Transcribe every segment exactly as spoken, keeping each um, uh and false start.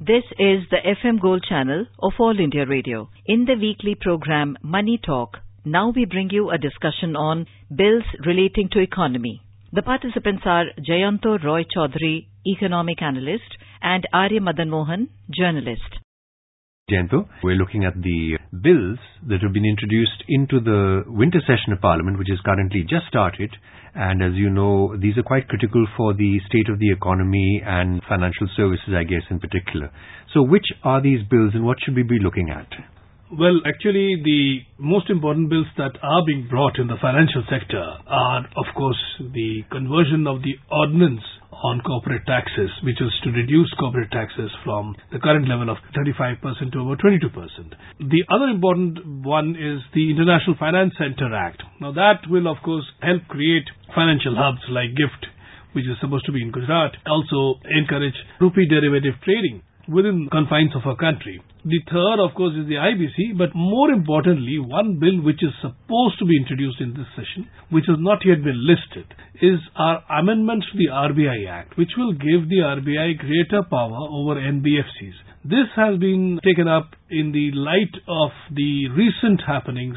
This is the F M Gold channel of All India Radio. In the weekly program Money Talk, now we bring you a discussion on bills relating to economy. The participants are Jayanto Roy Chaudhary, economic analyst, and Arya Madan Mohan, journalist. Jayanto, we're looking at the bills that have been introduced into the winter session of Parliament, which is currently just started. And as you know, these are quite critical for the state of the economy and financial services, I guess, in particular. So which are these bills and what should we be looking at? Well, actually, the most important bills that are being brought in the financial sector are, of course, the conversion of the ordinance on corporate taxes, which is to reduce corporate taxes from the current level of thirty-five percent to about twenty-two percent. The other important one is the International Finance Center Act. Now, that will, of course, help create financial hubs like GIFT, which is supposed to be in Gujarat, also encourage rupee derivative trading within confines of our country. The third, of course, is the I B C, but more importantly, one bill which is supposed to be introduced in this session, which has not yet been listed, is our amendment to the R B I Act, which will give the R B I greater power over N B F Cs. This has been taken up in the light of the recent happenings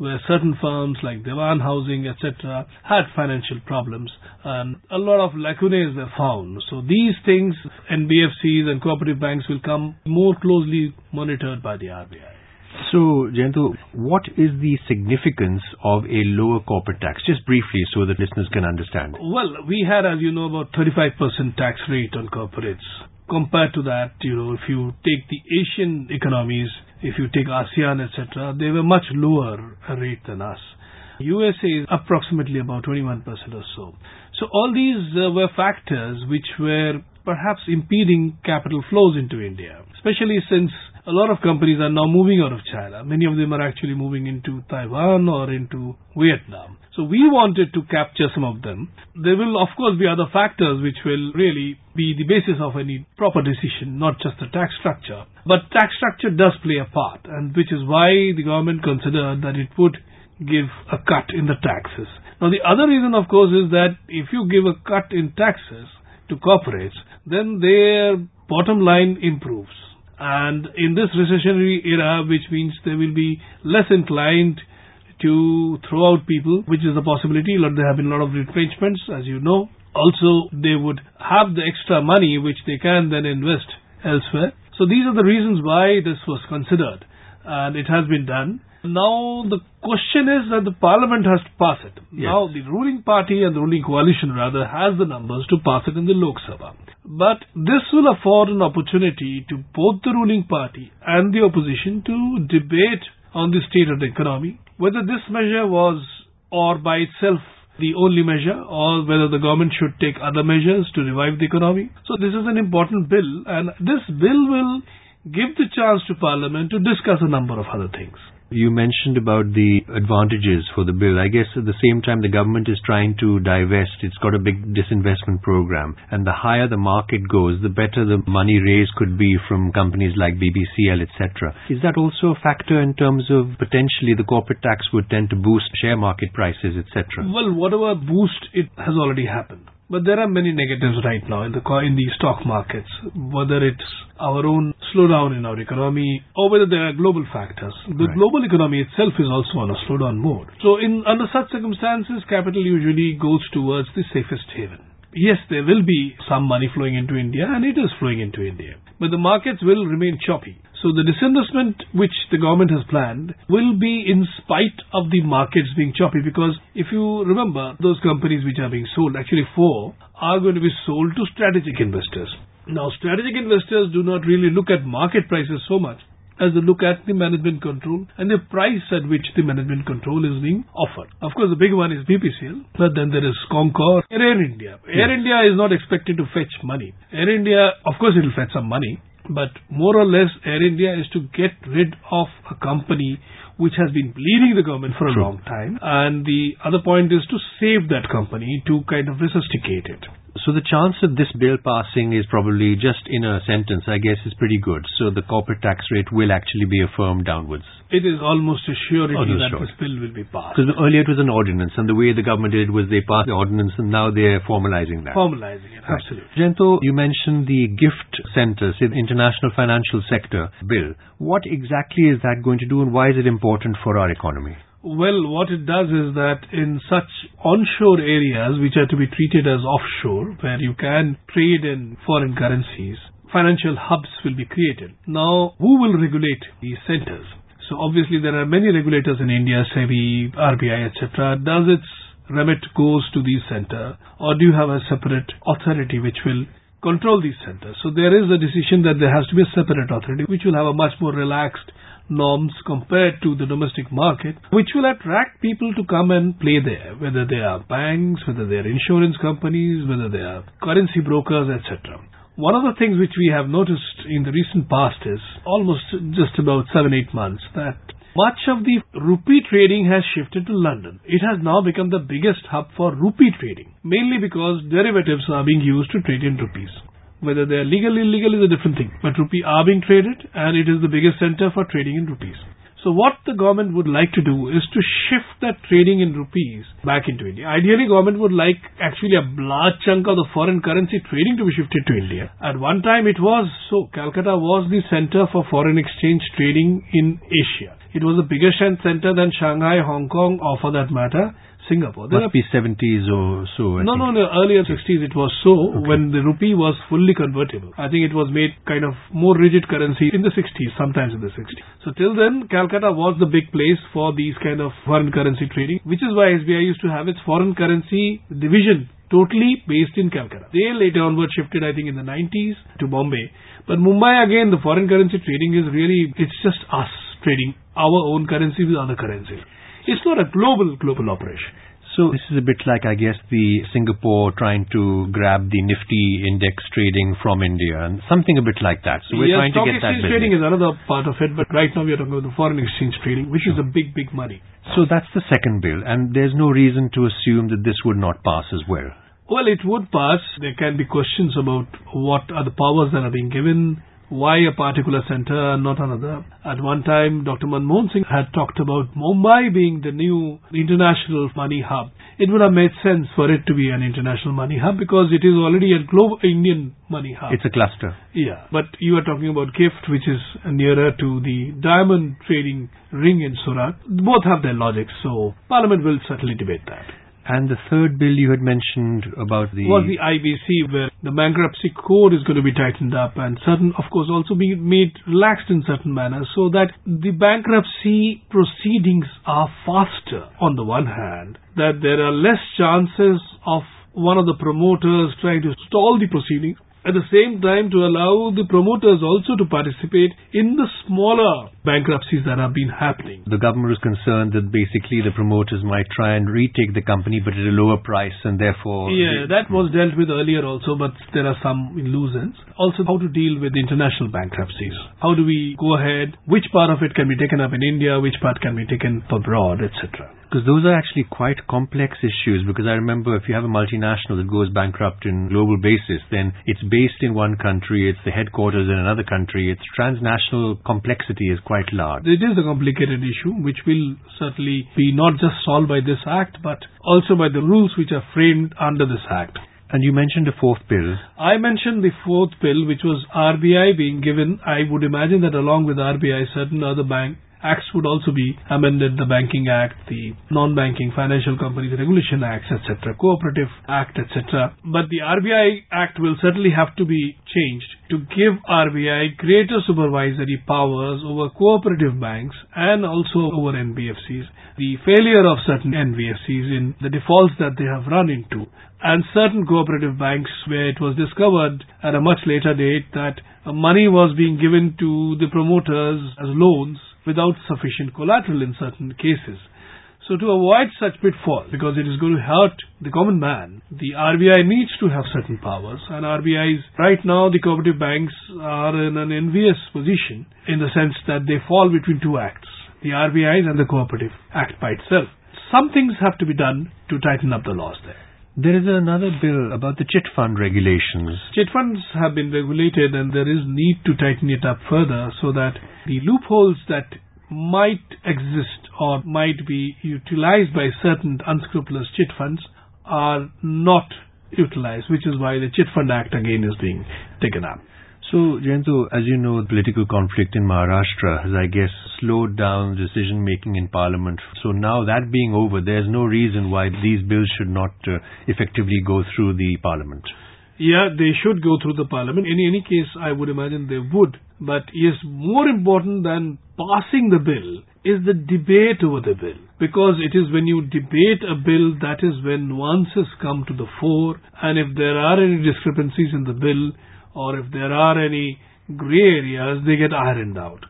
where certain firms like Dewan Housing, et cetera, had financial problems and a lot of lacunae were found. So these things, N B F Cs and cooperative banks, will come more closely monitored by the R B I. So, Jayanto, what is the significance of a lower corporate tax? Just briefly so that listeners can understand. Well, we had, as you know, about thirty-five percent tax rate on corporates. Compared to that, you know, if you take the Asian economies, if you take ASEAN, et cetera, they were much lower rate than us. U S A is approximately about twenty-one percent or so. So all these uh, were factors which were perhaps impeding capital flows into India, especially since a lot of companies are now moving out of China. Many of them are actually moving into Taiwan or into Vietnam. So we wanted to capture some of them. There will, of course, be other factors which will really be the basis of any proper decision, not just the tax structure. But tax structure does play a part, and which is why the government considered that it would give a cut in the taxes. Now, the other reason, of course, is that if you give a cut in taxes to corporates, then their bottom line improves. And in this recessionary era, which means they will be less inclined to throw out people, which is a possibility. There have been a lot of retrenchments, as you know. Also, they would have the extra money, which they can then invest elsewhere. So these are the reasons why this was considered, and it has been done. Now, the question is that the parliament has to pass it. Yes. Now, the ruling party and the ruling coalition, rather, has the numbers to pass it in the Lok Sabha. But this will afford an opportunity to both the ruling party and the opposition to debate on the state of the economy, whether this measure was, or by itself, the only measure, or whether the government should take other measures to revive the economy. So this is an important bill, and this bill will give the chance to Parliament to discuss a number of other things. You mentioned about the advantages for the bill. I guess at the same time the government is trying to divest. It's got a big disinvestment program. And the higher the market goes, the better the money raised could be from companies like B B C L, et cetera. Is that also a factor in terms of potentially the corporate tax would tend to boost share market prices, et cetera? Well, whatever boost, it has already happened. But there are many negatives right now in the in the stock markets, whether it's our own slowdown in our economy or whether there are global factors. The right. global economy itself is also on a slowdown mode. So in under such circumstances, capital usually goes towards the safest haven. Yes, there will be some money flowing into India, and it is flowing into India. But the markets will remain choppy. So the disinvestment which the government has planned will be in spite of the markets being choppy, because if you remember, those companies which are being sold, actually four, are going to be sold to strategic investors. Now, strategic investors do not really look at market prices so much as they look at the management control and the price at which the management control is being offered. Of course, the big one is B P C L, but then there is Concor, Air India. Air yes. India is not expected to fetch money. Air India, of course, it will fetch some money. But more or less, Air India is to get rid of a company which has been bleeding the government for a True. long time. And the other point is to save that company, to kind of resuscitate it. So the chance of this bill passing is probably just in a sentence, I guess, is pretty good. So the corporate tax rate will actually be affirmed downwards. It is almost a surety almost that sure. this bill will be passed. Because earlier it was an ordinance, and the way the government did was they passed the ordinance, and now they're formalizing that. Formalizing it, right. Absolutely. Jayanto, you mentioned the GIFT Centre, say the International Financial Sector Bill. What exactly is that going to do, and why is it important for our economy? Well, what it does is that in such onshore areas which are to be treated as offshore, where you can trade in foreign currencies, financial hubs will be created. Now, who will regulate these centers? So obviously there are many regulators in India, SEBI, R B I, et cetera. Does its remit goes to these centers, or do you have a separate authority which will control these centers? So there is a decision that there has to be a separate authority which will have a much more relaxed norms compared to the domestic market, which will attract people to come and play there, whether they are banks, whether they are insurance companies, whether they are currency brokers, et cetera. One of the things which we have noticed in the recent past is almost just about seven, eight months that much of the rupee trading has shifted to London. It has now become the biggest hub for rupee trading, mainly because derivatives are being used to trade in rupees. Whether they are legal or illegal is a different thing. But rupee are being traded, and it is the biggest center for trading in rupees. So what the government would like to do is to shift that trading in rupees back into India. Ideally, government would like actually a large chunk of the foreign currency trading to be shifted to India. At one time it was so. Calcutta was the center for foreign exchange trading in Asia. It was a bigger center than Shanghai, Hong Kong, or for that matter, Singapore. There must be seventies or so. I no, no, no. Earlier sixties it was so okay. when the rupee was fully convertible. I think it was made kind of more rigid currency in the sixties, sometimes in the sixties. So till then, Calcutta was the big place for these kind of foreign currency trading, which is why S B I used to have its foreign currency division totally based in Calcutta. They later onward shifted, I think, in the nineties to Bombay. But Mumbai, again, the foreign currency trading is really, it's just us trading our own currency with other currencies. It's not a global, global operation. So this is a bit like, I guess, the Singapore trying to grab the Nifty index trading from India and something a bit like that. So we're yes, trying to get that business. Stock exchange trading is another part of it, but right now we're talking about the foreign exchange trading, which sure. is a big, big money. So that's the second bill, and there's no reason to assume that this would not pass as well. Well, it would pass. There can be questions about what are the powers that are being given, why a particular center and not another. At one time, Doctor Manmohan Singh had talked about Mumbai being the new international money hub. It would have made sense for it to be an international money hub because it is already a global Indian money hub. It's a cluster. Yeah, but you are talking about GIFT, which is nearer to the diamond trading ring in Surat. Both have their logic, so Parliament will certainly debate that. And the third bill you had mentioned about the... was the I B C, where the bankruptcy code is going to be tightened up and certain, of course, also being made relaxed in certain manners so that the bankruptcy proceedings are faster on the one hand, that there are less chances of one of the promoters trying to stall the proceedings, at the same time to allow the promoters also to participate in the smaller bankruptcies that have been happening. The government is concerned that basically the promoters might try and retake the company but at a lower price and therefore... Yeah, they, that was dealt with earlier also, but there are some loose ends. Also, how to deal with international bankruptcies. How do we go ahead? Which part of it can be taken up in India? Which part can be taken abroad, et cetera? Because those are actually quite complex issues, because I remember if you have a multinational that goes bankrupt in global basis, then it's based in one country, it's the headquarters in another country, its transnational complexity is quite large. It is a complicated issue which will certainly be not just solved by this act but also by the rules which are framed under this act. And you mentioned a fourth bill. I mentioned the fourth bill, which was R B I being given. I would imagine that along with R B I, certain other bank acts would also be amended, the Banking Act, the Non-Banking Financial Companies Regulation Acts, et cetera, Cooperative Act, et cetera. But the R B I Act will certainly have to be changed to give R B I greater supervisory powers over cooperative banks and also over N B F Cs. The failure of certain N B F Cs in the defaults that they have run into, and certain cooperative banks where it was discovered at a much later date that money was being given to the promoters as loans without sufficient collateral in certain cases. So to avoid such pitfall, because it is going to hurt the common man, the R B I needs to have certain powers, and R B Is, right now the cooperative banks are in an envious position in the sense that they fall between two acts, the R B Is and the Cooperative Act by itself. Some things have to be done to tighten up the laws there. There is another bill about the chit fund regulations. Chit funds have been regulated and there is need to tighten it up further so that the loopholes that might exist or might be utilized by certain unscrupulous chit funds are not utilized, which is why the Chit Fund Act again is being taken up. So, Jayanto, as you know, political conflict in Maharashtra has, I guess, slowed down decision-making in Parliament. So now that being over, there's no reason why these bills should not uh, effectively go through the Parliament. Yeah, they should go through the Parliament. In any case, I would imagine they would. But yes, more important than passing the bill is the debate over the bill. Because it is when you debate a bill, that is when nuances come to the fore. And if there are any discrepancies in the bill, or if there are any grey areas, they get ironed out.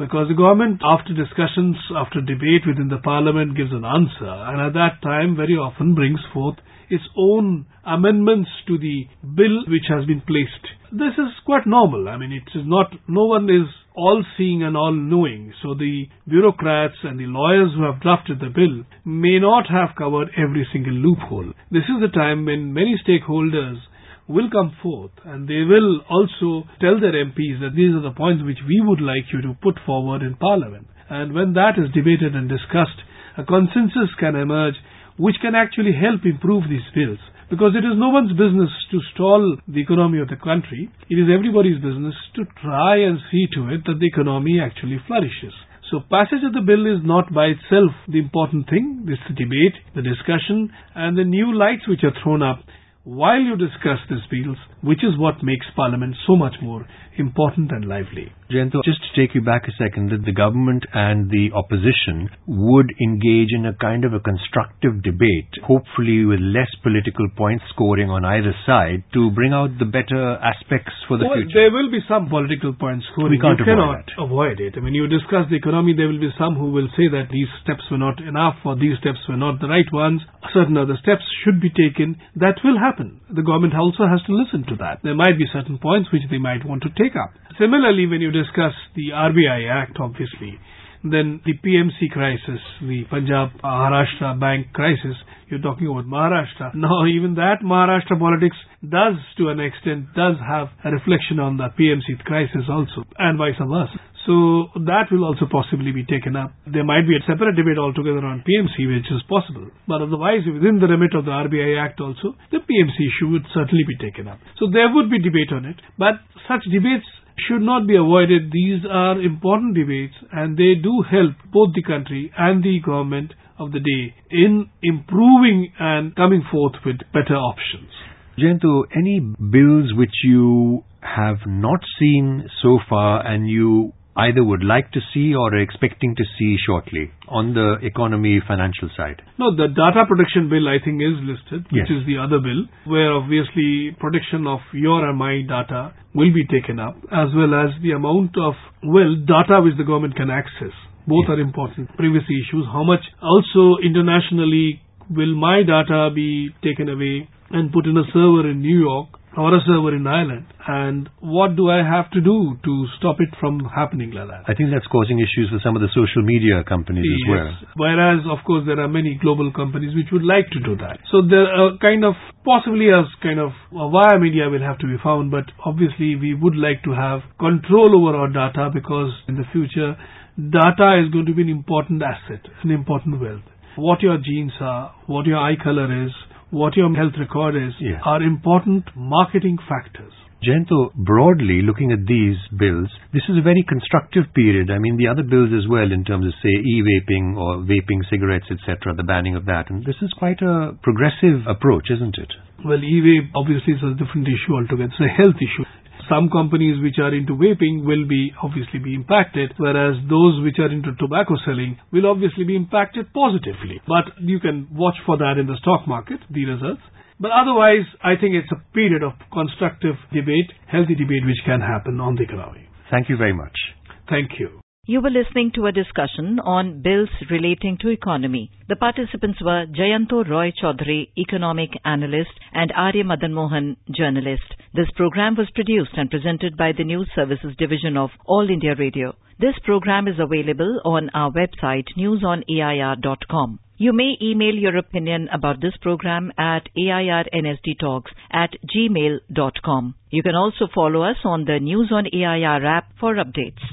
Because the government, after discussions, after debate within the parliament, gives an answer, and at that time very often brings forth its own amendments to the bill which has been placed. This is quite normal. I mean, it is not, no one is all-seeing and all-knowing. So the bureaucrats and the lawyers who have drafted the bill may not have covered every single loophole. This is the time when many stakeholders will come forth and they will also tell their M Ps that these are the points which we would like you to put forward in Parliament. And when that is debated and discussed, a consensus can emerge which can actually help improve these bills. Because it is no one's business to stall the economy of the country. It is everybody's business to try and see to it that the economy actually flourishes. So passage of the bill is not by itself the important thing. It's the debate, the discussion, and the new lights which are thrown up while you discuss these bills, which is what makes Parliament so much more important and lively. Jayanto, just to take you back a second, that the government and the opposition would engage in a kind of a constructive debate, hopefully with less political point scoring on either side, to bring out the better aspects for the well, future. There will be some political point scoring. We can't you avoid cannot that. avoid it. I mean, you discuss the economy, there will be some who will say that these steps were not enough or these steps were not the right ones. Certain other steps should be taken. That will happen. The government also has to listen to that. There might be certain points which they might want to take up. Similarly, when you discuss the R B I Act, obviously, then the P M C crisis, the Punjab Maharashtra Bank crisis, you're talking about Maharashtra. Now, even that Maharashtra politics does, to an extent, does have a reflection on the P M C crisis also, and vice versa. So that will also possibly be taken up. There might be a separate debate altogether on P M C, which is possible. But otherwise, within the remit of the R B I Act also, the P M C issue would certainly be taken up. So there would be debate on it. But such debates should not be avoided. These are important debates, and they do help both the country and the government of the day in improving and coming forth with better options. Jayanto, any bills which you have not seen so far and you either would like to see or are expecting to see shortly on the economy financial side? No, the data protection bill, I think, is listed, which yes. is the other bill, where obviously protection of your and my data will be taken up, as well as the amount of, well, data which the government can access. Both yes. are important. Privacy issues, how much also internationally will my data be taken away and put in a server in New York or a server in Ireland, and what do I have to do to stop it from happening like that? I think that's causing issues for some of the social media companies yes. as well. Whereas, of course, there are many global companies which would like to do that. So there are kind of, possibly a kind of a via media will have to be found, but obviously we would like to have control over our data, because in the future, data is going to be an important asset, an important wealth. What your genes are, what your eye color is, what your health record is, yes. are important marketing factors. Jayanto, broadly looking at these bills, this is a very constructive period. I mean, the other bills as well, in terms of, say, e-vaping or vaping cigarettes, et cetera, the banning of that. And this is quite a progressive approach, isn't it? Well, e-vape obviously is a different issue altogether. It's a health issue. Some companies which are into vaping will be obviously be impacted, whereas those which are into tobacco selling will obviously be impacted positively. But you can watch for that in the stock market, the results. But otherwise, I think it's a period of constructive debate, healthy debate, which can happen on the economy. Thank you very much. Thank you. You were listening to a discussion on bills relating to economy. The participants were Jayanto Roy Chaudhary, economic analyst, and Arya Madan Mohan, journalist. This program was produced and presented by the News Services Division of All India Radio. This program is available on our website, news on A I R dot com. You may email your opinion about this program at airnsdtalks at gmail dot com. You can also follow us on the News on A I R app for updates.